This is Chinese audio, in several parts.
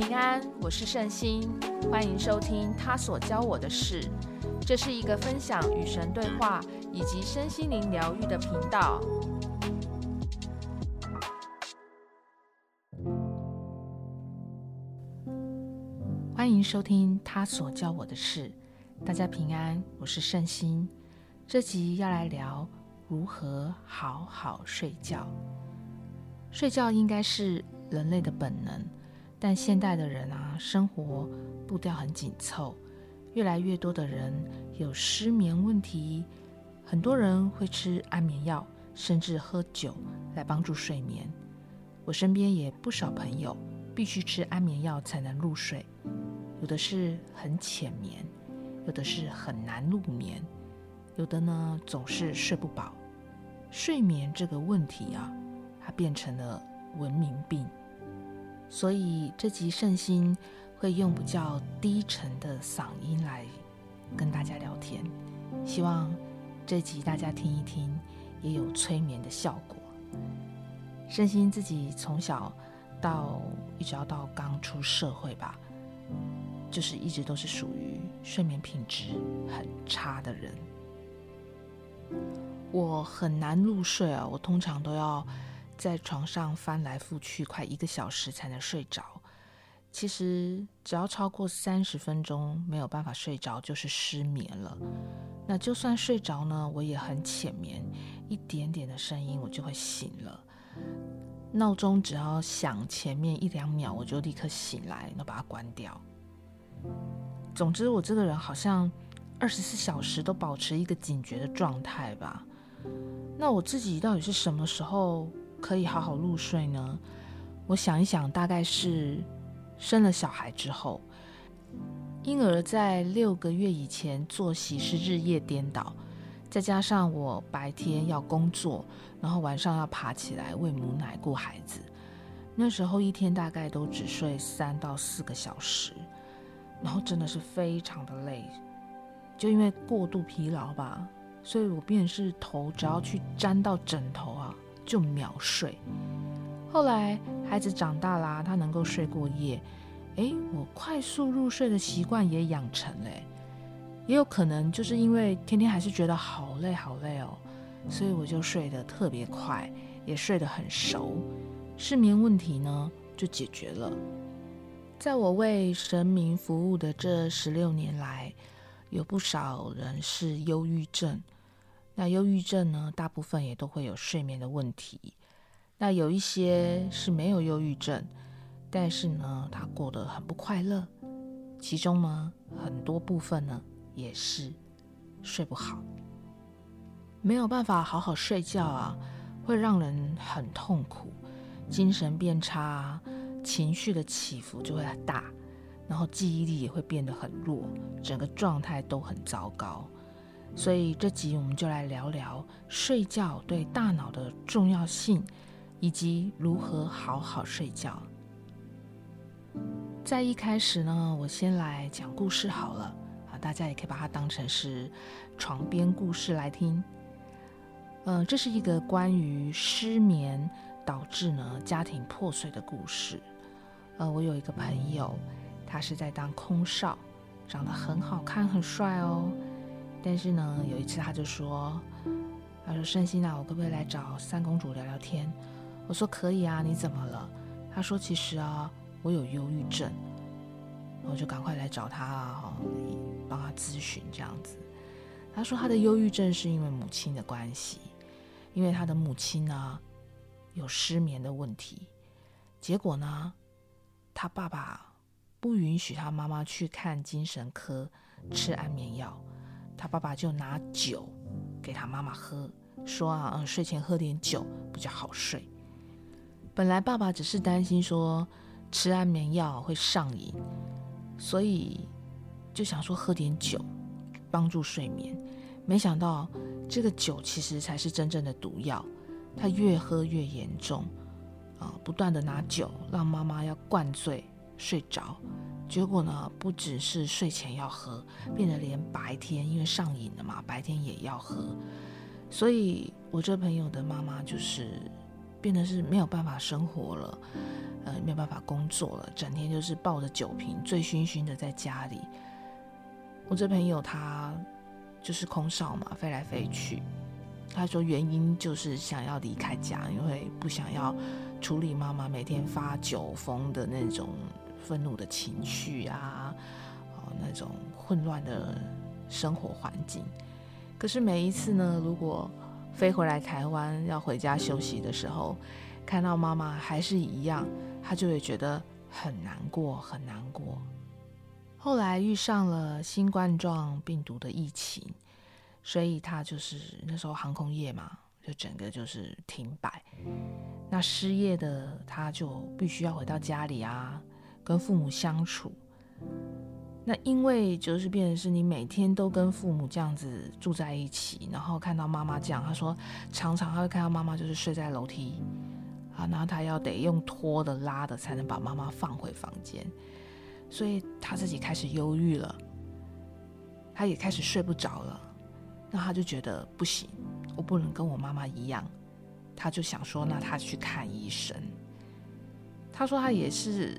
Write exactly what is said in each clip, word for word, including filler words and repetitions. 平安，我是圣心，欢迎收听他所教我的事。这是一个分享与神对话以及身心灵疗愈的频道。欢迎收听他所教我的事。大家平安，我是圣心。这集要来聊如何好好睡觉。睡觉应该是人类的本能，但现代的人啊，生活步调很紧凑，越来越多的人有失眠问题，很多人会吃安眠药，甚至喝酒来帮助睡眠。我身边也不少朋友必须吃安眠药才能入睡，有的是很浅眠，有的是很难入眠，有的呢总是睡不饱。睡眠这个问题啊，它变成了文明病。所以这集圣心会用比较低沉的嗓音来跟大家聊天，希望这集大家听一听，也有催眠的效果。圣心自己从小到一直要到刚出社会吧，就是一直都是属于睡眠品质很差的人。我很难入睡啊，我通常都要在床上翻来覆去快一个小时才能睡着。其实只要超过三十分钟没有办法睡着，就是失眠了。那就算睡着呢，我也很浅眠，一点点的声音我就会醒了。闹钟只要响前面一两秒，我就立刻醒来，然后把它关掉。总之我这个人好像二十四小时都保持一个警觉的状态吧。那我自己到底是什么时候可以好好入睡呢？我想一想，大概是生了小孩之后，婴儿在六个月以前作息是日夜颠倒，再加上我白天要工作，然后晚上要爬起来喂母奶顾孩子，那时候一天大概都只睡三到四个小时，然后真的是非常的累，就因为过度疲劳吧，所以我便是头只要去沾到枕头啊，就秒睡。后来孩子长大啦，他能够睡过夜，诶，我快速入睡的习惯也养成了。也有可能就是因为天天还是觉得好累好累哦，所以我就睡得特别快，也睡得很熟，失眠问题呢就解决了。在我为神明服务的这十六年来，有不少人是忧郁症。那忧郁症呢，大部分也都会有睡眠的问题。那有一些是没有忧郁症，但是呢，他过得很不快乐。其中呢，很多部分呢，也是睡不好，没有办法好好睡觉啊，会让人很痛苦，精神变差啊，情绪的起伏就会很大，然后记忆力也会变得很弱，整个状态都很糟糕。所以这集我们就来聊聊睡觉对大脑的重要性，以及如何好好睡觉。在一开始呢，我先来讲故事好了，大家也可以把它当成是床边故事来听。呃，这是一个关于失眠导致呢家庭破碎的故事。呃，我有一个朋友，他是在当空少，长得很好看，很帅哦。但是呢，有一次他就说，他说圣心啊，我可不可以来找三公主聊聊天？我说可以啊，你怎么了？他说其实啊，我有忧郁症，我就赶快来找他啊，帮他咨询这样子。他说他的忧郁症是因为母亲的关系，因为他的母亲呢有失眠的问题，结果呢，他爸爸不允许他妈妈去看精神科吃安眠药。他爸爸就拿酒给他妈妈喝，说啊，嗯，睡前喝点酒比较好睡。本来爸爸只是担心说吃安眠药会上瘾，所以就想说喝点酒帮助睡眠。没想到这个酒其实才是真正的毒药，他越喝越严重，啊，不断的拿酒让妈妈要灌醉睡着。结果呢，不只是睡前要喝，变得连白天，因为上瘾了嘛，白天也要喝。所以我这朋友的妈妈就是变得是没有办法生活了，呃没有办法工作了，整天就是抱着酒瓶醉醺醺的在家里。我这朋友他就是空少嘛，飞来飞去，他说原因就是想要离开家，因为不想要处理妈妈每天发酒疯的那种愤怒的情绪啊，哦，那种混乱的生活环境。可是每一次呢，如果飞回来台湾要回家休息的时候，看到妈妈还是一样，他就会觉得很难过很难过。后来遇上了新冠状病毒的疫情，所以他就是那时候航空业嘛，就整个就是停摆。那失业的他就必须要回到家里啊，跟父母相处。那因为就是变成是你每天都跟父母这样子住在一起，然后看到妈妈这样，他说常常他会看到妈妈就是睡在楼梯啊，然后他要得用拖的拉的才能把妈妈放回房间，所以他自己开始忧郁了，他也开始睡不着了。那他就觉得不行，我不能跟我妈妈一样，他就想说那他去看医生。他说他也是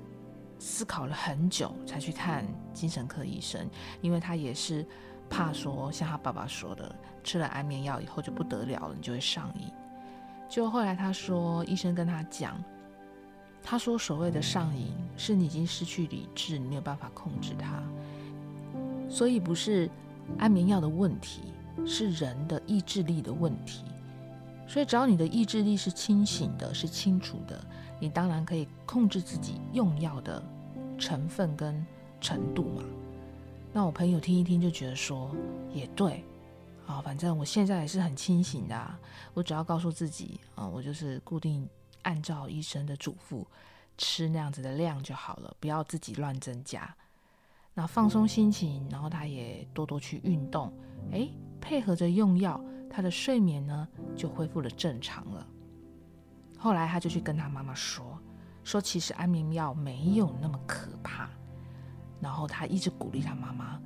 思考了很久才去看精神科医生，因为他也是怕说像他爸爸说的，吃了安眠药以后就不得了了，你就会上瘾。就后来他说医生跟他讲，他说所谓的上瘾是你已经失去理智，你没有办法控制它，所以不是安眠药的问题，是人的意志力的问题。所以只要你的意志力是清醒的，是清楚的，你当然可以控制自己用药的成分跟程度嘛。那我朋友听一听就觉得说也对啊，反正我现在也是很清醒的啊，我只要告诉自己啊，我就是固定按照医生的嘱咐吃那样子的量就好了，不要自己乱增加。那放松心情，然后他也多多去运动，哎，配合着用药，他的睡眠呢就恢复了正常了。后来他就去跟他妈妈说说其实安眠药没有那么可怕，然后他一直鼓励他妈妈，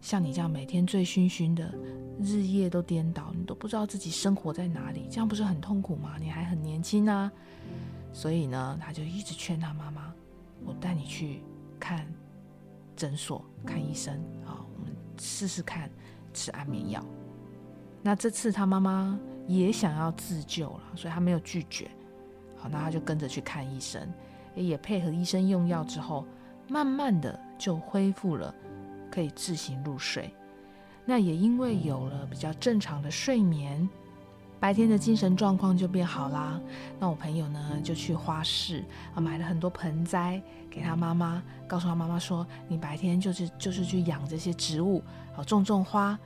像你这样每天醉醺醺的，日夜都颠倒，你都不知道自己生活在哪里，这样不是很痛苦吗？你还很年轻啊。所以呢他就一直劝他妈妈，我带你去看诊所看医生啊，我们试试看吃安眠药。那这次他妈妈也想要自救了，所以他没有拒绝。好，那他就跟着去看医生，也配合医生用药之后，慢慢的就恢复了，可以自行入睡。那也因为有了比较正常的睡眠，白天的精神状况就变好啦。那我朋友呢就去花市啊买了很多盆栽给他妈妈，告诉他妈妈说，你白天就是就是去养这些植物，好种种花，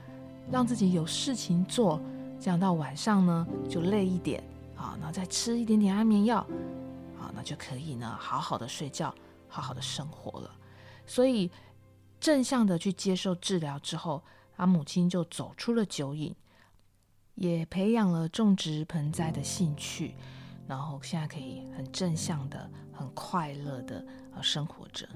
让自己有事情做，这样到晚上呢就累一点啊，然后再吃一点点安眠药啊，那就可以呢好好的睡觉，好好的生活了。所以正向的去接受治疗之后，他母亲就走出了酒瘾，也培养了种植盆栽的兴趣，然后现在可以很正向的很快乐的生活着。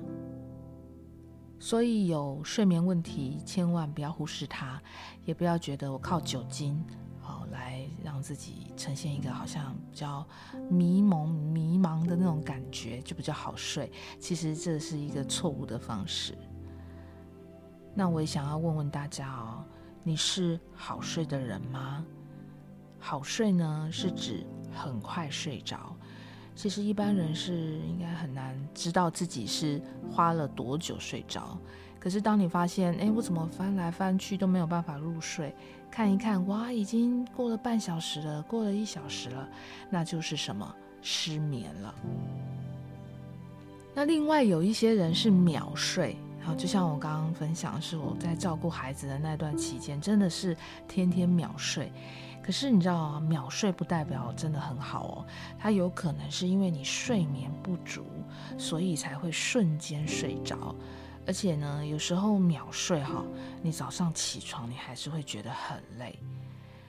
所以有睡眠问题千万不要忽视它，也不要觉得我靠酒精、哦、来让自己呈现一个好像比较迷蒙迷茫的那种感觉就比较好睡，其实这是一个错误的方式。那我也想要问问大家哦，你是好睡的人吗？好睡呢是指很快睡着，其实一般人是应该很难知道自己是花了多久睡着，可是当你发现哎，我怎么翻来翻去都没有办法入睡，看一看哇已经过了半小时了，过了一小时了，那就是什么？失眠了。那另外有一些人是秒睡，就像我刚刚分享，是我在照顾孩子的那段期间真的是天天秒睡。可是你知道秒睡不代表真的很好哦，它有可能是因为你睡眠不足，所以才会瞬间睡着。而且呢有时候秒睡哈，你早上起床你还是会觉得很累，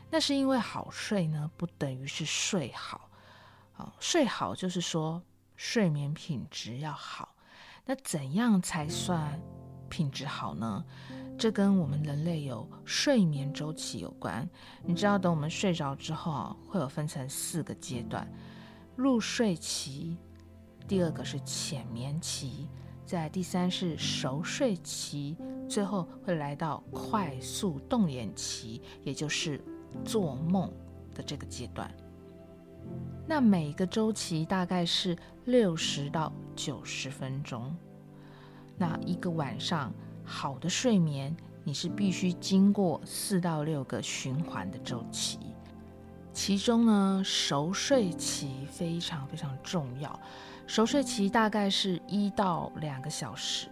那是因为好睡呢不等于是睡好、哦、睡好就是说睡眠品质要好。那怎样才算品质好呢？这跟我们人类有睡眠周期有关。你知道等我们睡着之后会有分成四个阶段：入睡期、第二个是浅眠期，在第三是熟睡期，最后会来到快速动眼期，也就是做梦的这个阶段。那每个周期大概是六十到九十分钟。那一个晚上好的睡眠，你是必须经过四到六个循环的周期，其中呢，熟睡期非常非常重要。熟睡期大概是一到两个小时，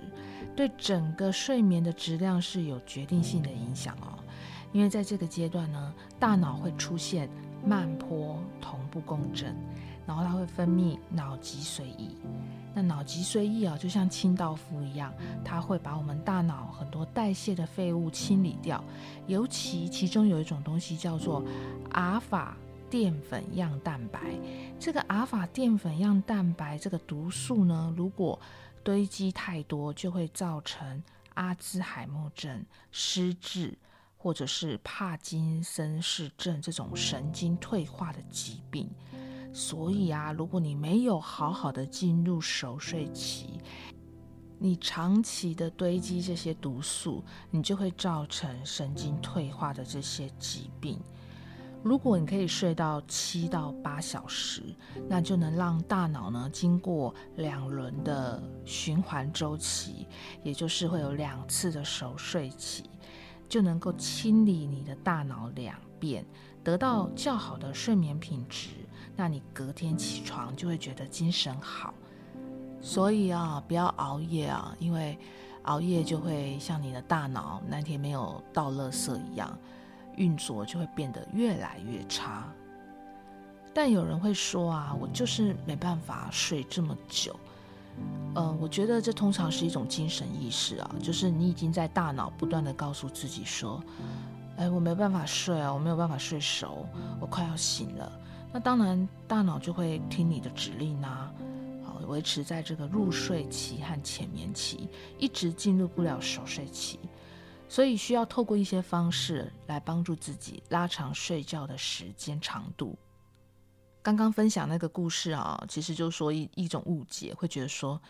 对整个睡眠的质量是有决定性的影响哦。因为在这个阶段呢，大脑会出现慢波同步共振，然后它会分泌脑脊髓液。那脑脊髓液啊，就像清道夫一样，它会把我们大脑很多代谢的废物清理掉，尤其其中有一种东西叫做阿尔法淀粉样蛋白。这个阿尔法淀粉样蛋白这个毒素呢，如果堆积太多，就会造成阿兹海默症、失智或者是帕金森氏症这种神经退化的疾病。所以啊，如果你没有好好的进入熟睡期，你长期的堆积这些毒素，你就会造成神经退化的这些疾病。如果你可以睡到七到八小时，那就能让大脑呢经过两轮的循环周期，也就是会有两次的熟睡期，就能够清理你的大脑两遍，得到较好的睡眠品质。那你隔天起床就会觉得精神好。所以啊，不要熬夜啊，因为熬夜就会像你的大脑那天没有倒垃圾一样，运作就会变得越来越差。但有人会说啊，我就是没办法睡这么久。呃，我觉得这通常是一种精神意识啊，就是你已经在大脑不断的告诉自己说，哎，我没办法睡啊，我没有办法睡熟，我快要醒了。那当然大脑就会听你的指令啊，好，维持在这个入睡期和浅眠期，一直进入不了熟睡期。所以需要透过一些方式来帮助自己拉长睡觉的时间长度。刚刚分享那个故事啊，其实就说 一, 一种误解，会觉得说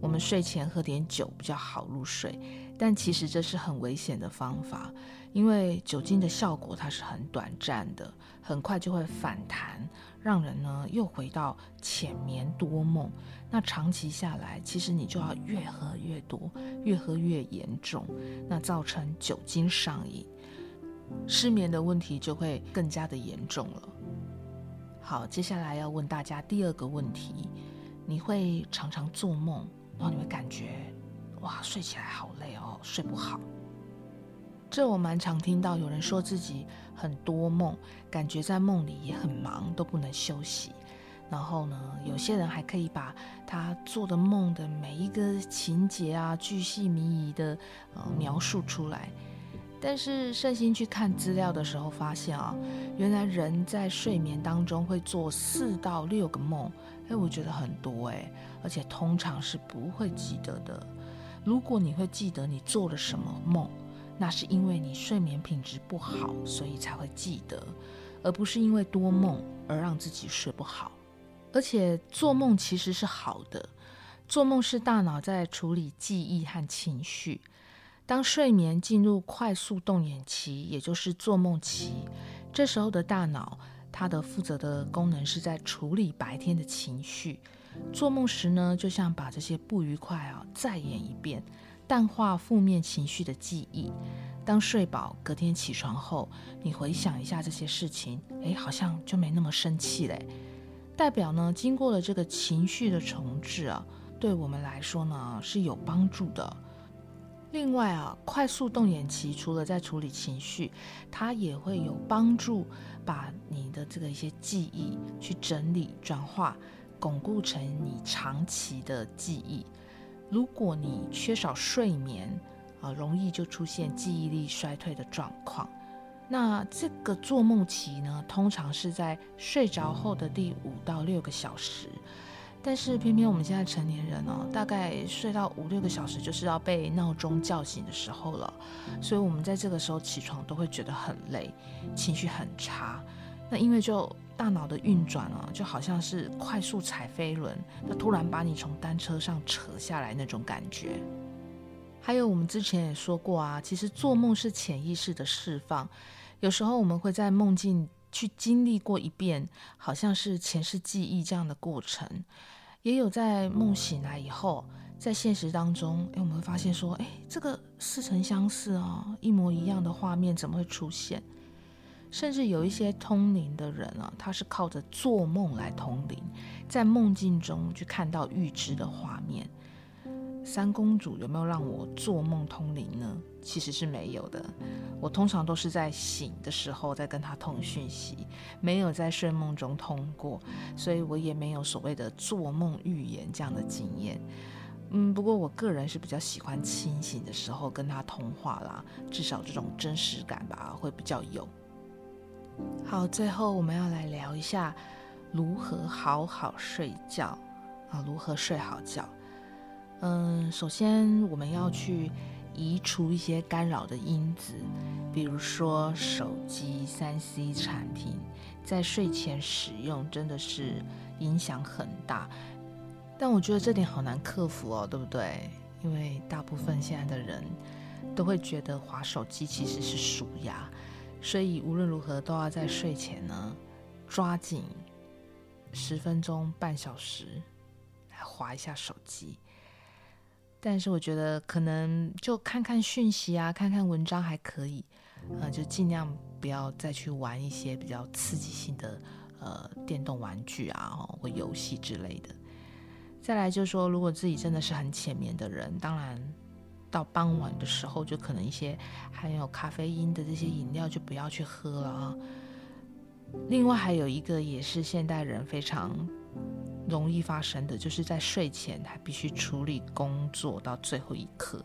我们睡前喝点酒比较好入睡，但其实这是很危险的方法，因为酒精的效果它是很短暂的，很快就会反弹，让人呢又回到浅眠多梦。那长期下来，其实你就要越喝越多，越喝越严重，那造成酒精上瘾，失眠的问题就会更加的严重了。好，接下来要问大家第二个问题，你会常常做梦，然后你会感觉哇，睡起来好累哦，睡不好。这我蛮常听到有人说自己很多梦，感觉在梦里也很忙，都不能休息。然后呢，有些人还可以把他做的梦的每一个情节啊，巨细靡遗的、呃、描述出来。但是慎心去看资料的时候发现啊，原来人在睡眠当中会做四到六个梦，哎，我觉得很多哎，而且通常是不会记得的。如果你会记得你做了什么梦，那是因为你睡眠品质不好，所以才会记得，而不是因为多梦而让自己睡不好。而且做梦其实是好的，做梦是大脑在处理记忆和情绪。当睡眠进入快速动眼期，也就是做梦期，这时候的大脑，它的负责的功能是在处理白天的情绪。做梦时呢，就像把这些不愉快啊再演一遍，淡化负面情绪的记忆。当睡饱，隔天起床后，你回想一下这些事情，哎，好像就没那么生气嘞。代表呢，经过了这个情绪的重置啊，对我们来说呢是有帮助的。另外啊，快速动眼期除了在处理情绪，它也会有帮助把你的这个一些记忆去整理转化，巩固成你长期的记忆。如果你缺少睡眠啊，容易就出现记忆力衰退的状况。那这个做梦期呢，通常是在睡着后的第五到六个小时。但是偏偏我们现在成年人哦，大概睡到五六个小时就是要被闹钟叫醒的时候了，所以我们在这个时候起床都会觉得很累，情绪很差。那因为就大脑的运转啊，就好像是快速踩飞轮，它突然把你从单车上扯下来那种感觉。还有我们之前也说过啊，其实做梦是潜意识的释放，有时候我们会在梦境去经历过一遍，好像是前世记忆这样的过程，也有在梦醒来以后，在现实当中，诶，我们会发现说，诶，这个似曾相识啊，一模一样的画面怎么会出现？甚至有一些通灵的人啊，他是靠着做梦来通灵，在梦境中去看到预知的画面。三公主有没有让我做梦通灵呢？其实是没有的，我通常都是在醒的时候在跟她通讯息，没有在睡梦中通过，所以我也没有所谓的做梦预言这样的经验。嗯，不过我个人是比较喜欢清醒的时候跟她通话啦，至少这种真实感吧，会比较有。好，最后我们要来聊一下如何好好睡觉啊，如何睡好觉。嗯，首先我们要去移除一些干扰的因子，比如说手机、三 C 产品，在睡前使用真的是影响很大。但我觉得这点好难克服哦，对不对？因为大部分现在的人都会觉得滑手机其实是舒压。所以无论如何都要在睡前呢，抓紧十分钟、半小时来滑一下手机。但是我觉得可能就看看讯息啊，看看文章还可以，呃，就尽量不要再去玩一些比较刺激性的呃电动玩具啊、哦、或游戏之类的。再来就是说，如果自己真的是很浅眠的人，当然。到傍晚的时候，就可能一些含有咖啡因的这些饮料就不要去喝了啊。另外还有一个也是现代人非常容易发生的，就是在睡前还必须处理工作到最后一刻。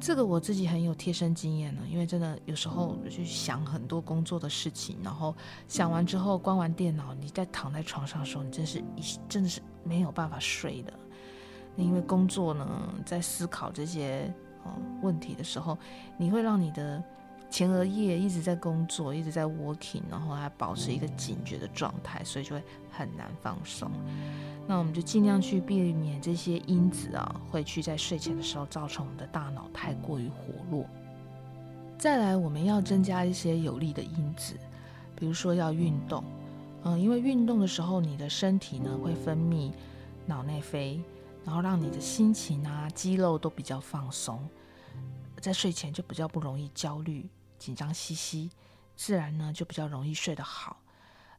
这个我自己很有贴身经验呢，因为真的有时候去想很多工作的事情，然后想完之后关完电脑，你再躺在床上的时候，你真是真的是没有办法睡的。因为工作呢，在思考这些、哦、问题的时候，你会让你的前额叶一直在工作，一直在 working， 然后还保持一个警觉的状态，所以就会很难放松。那我们就尽量去避免这些因子啊，会去在睡前的时候造成我们的大脑太过于活络。再来，我们要增加一些有利的因子，比如说要运动，嗯，因为运动的时候，你的身体呢会分泌脑内啡。然后让你的心情啊、肌肉都比较放松，在睡前就比较不容易焦虑、紧张兮兮，自然呢就比较容易睡得好。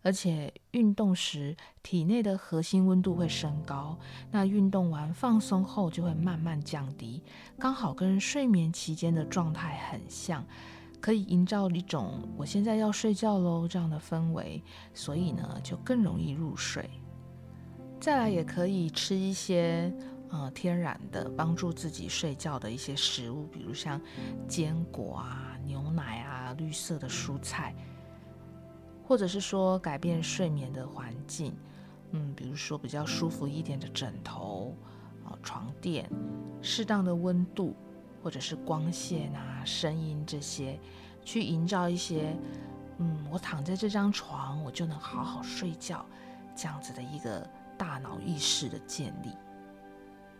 而且运动时体内的核心温度会升高，那运动完放松后就会慢慢降低，刚好跟睡眠期间的状态很像，可以营造一种我现在要睡觉咯这样的氛围，所以呢就更容易入睡。再来也可以吃一些、呃、天然的帮助自己睡觉的一些食物，比如像坚果啊、牛奶啊、绿色的蔬菜，或者是说改变睡眠的环境，嗯，比如说比较舒服一点的枕头、呃、床垫，适当的温度，或者是光线啊、声音这些，去营造一些，嗯，我躺在这张床，我就能好好睡觉，这样子的一个大脑意识的建立。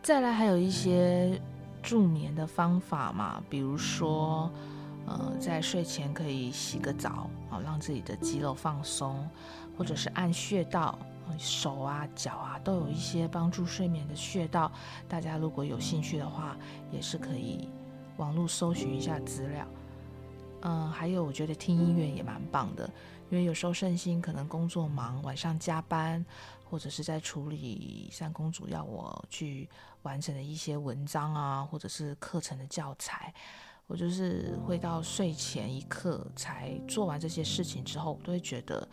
再来还有一些助眠的方法嘛，比如说、呃、在睡前可以洗个澡、哦、让自己的肌肉放松，或者是按穴道、呃、手啊脚啊都有一些帮助睡眠的穴道，大家如果有兴趣的话也是可以网络搜寻一下资料。嗯，还有我觉得听音乐也蛮棒的，因为有时候身心可能工作忙，晚上加班，或者是在处理三公主要我去完成的一些文章啊，或者是课程的教材，我就是会到睡前一刻才做完这些事情之后，我都会觉得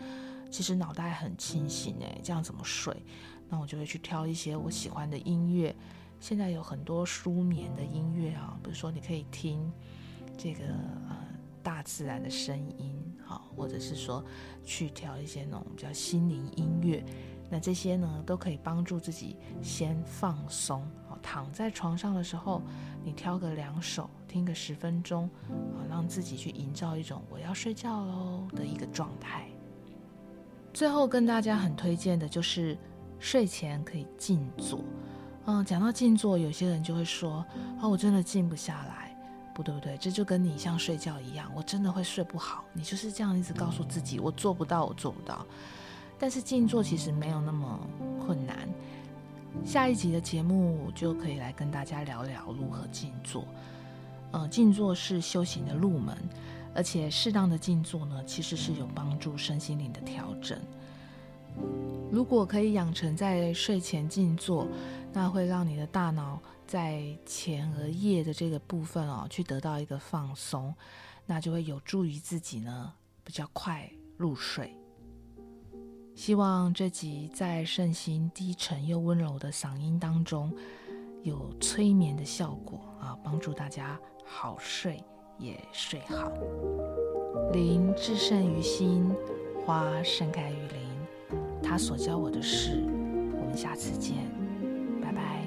其实脑袋很清醒欸，这样怎么睡？那我就会去挑一些我喜欢的音乐，现在有很多舒眠的音乐啊，比如说你可以听这个大自然的声音，或者是说去调一些那种比较心灵音乐，那这些呢都可以帮助自己先放松。躺在床上的时候，你挑个两首，听个十分钟，让自己去营造一种我要睡觉咯的一个状态。最后跟大家很推荐的就是睡前可以静坐。嗯，讲到静坐，有些人就会说哦，我真的静不下来。不对不对，这就跟你像睡觉一样，我真的会睡不好，你就是这样一直告诉自己我做不到我做不到。但是静坐其实没有那么困难。下一集的节目就可以来跟大家聊聊如何静坐。呃，静坐是修行的入门，而且适当的静坐呢，其实是有帮助身心灵的调整。如果可以养成在睡前静坐，那会让你的大脑在前额叶的这个部分哦，去得到一个放松，那就会有助于自己呢比较快入睡。希望这集在圣心低沉又温柔的嗓音当中有催眠的效果啊，帮助大家好睡也睡好。灵至胜于心，花盛开于林，他所教我的事，我们下次见，拜拜。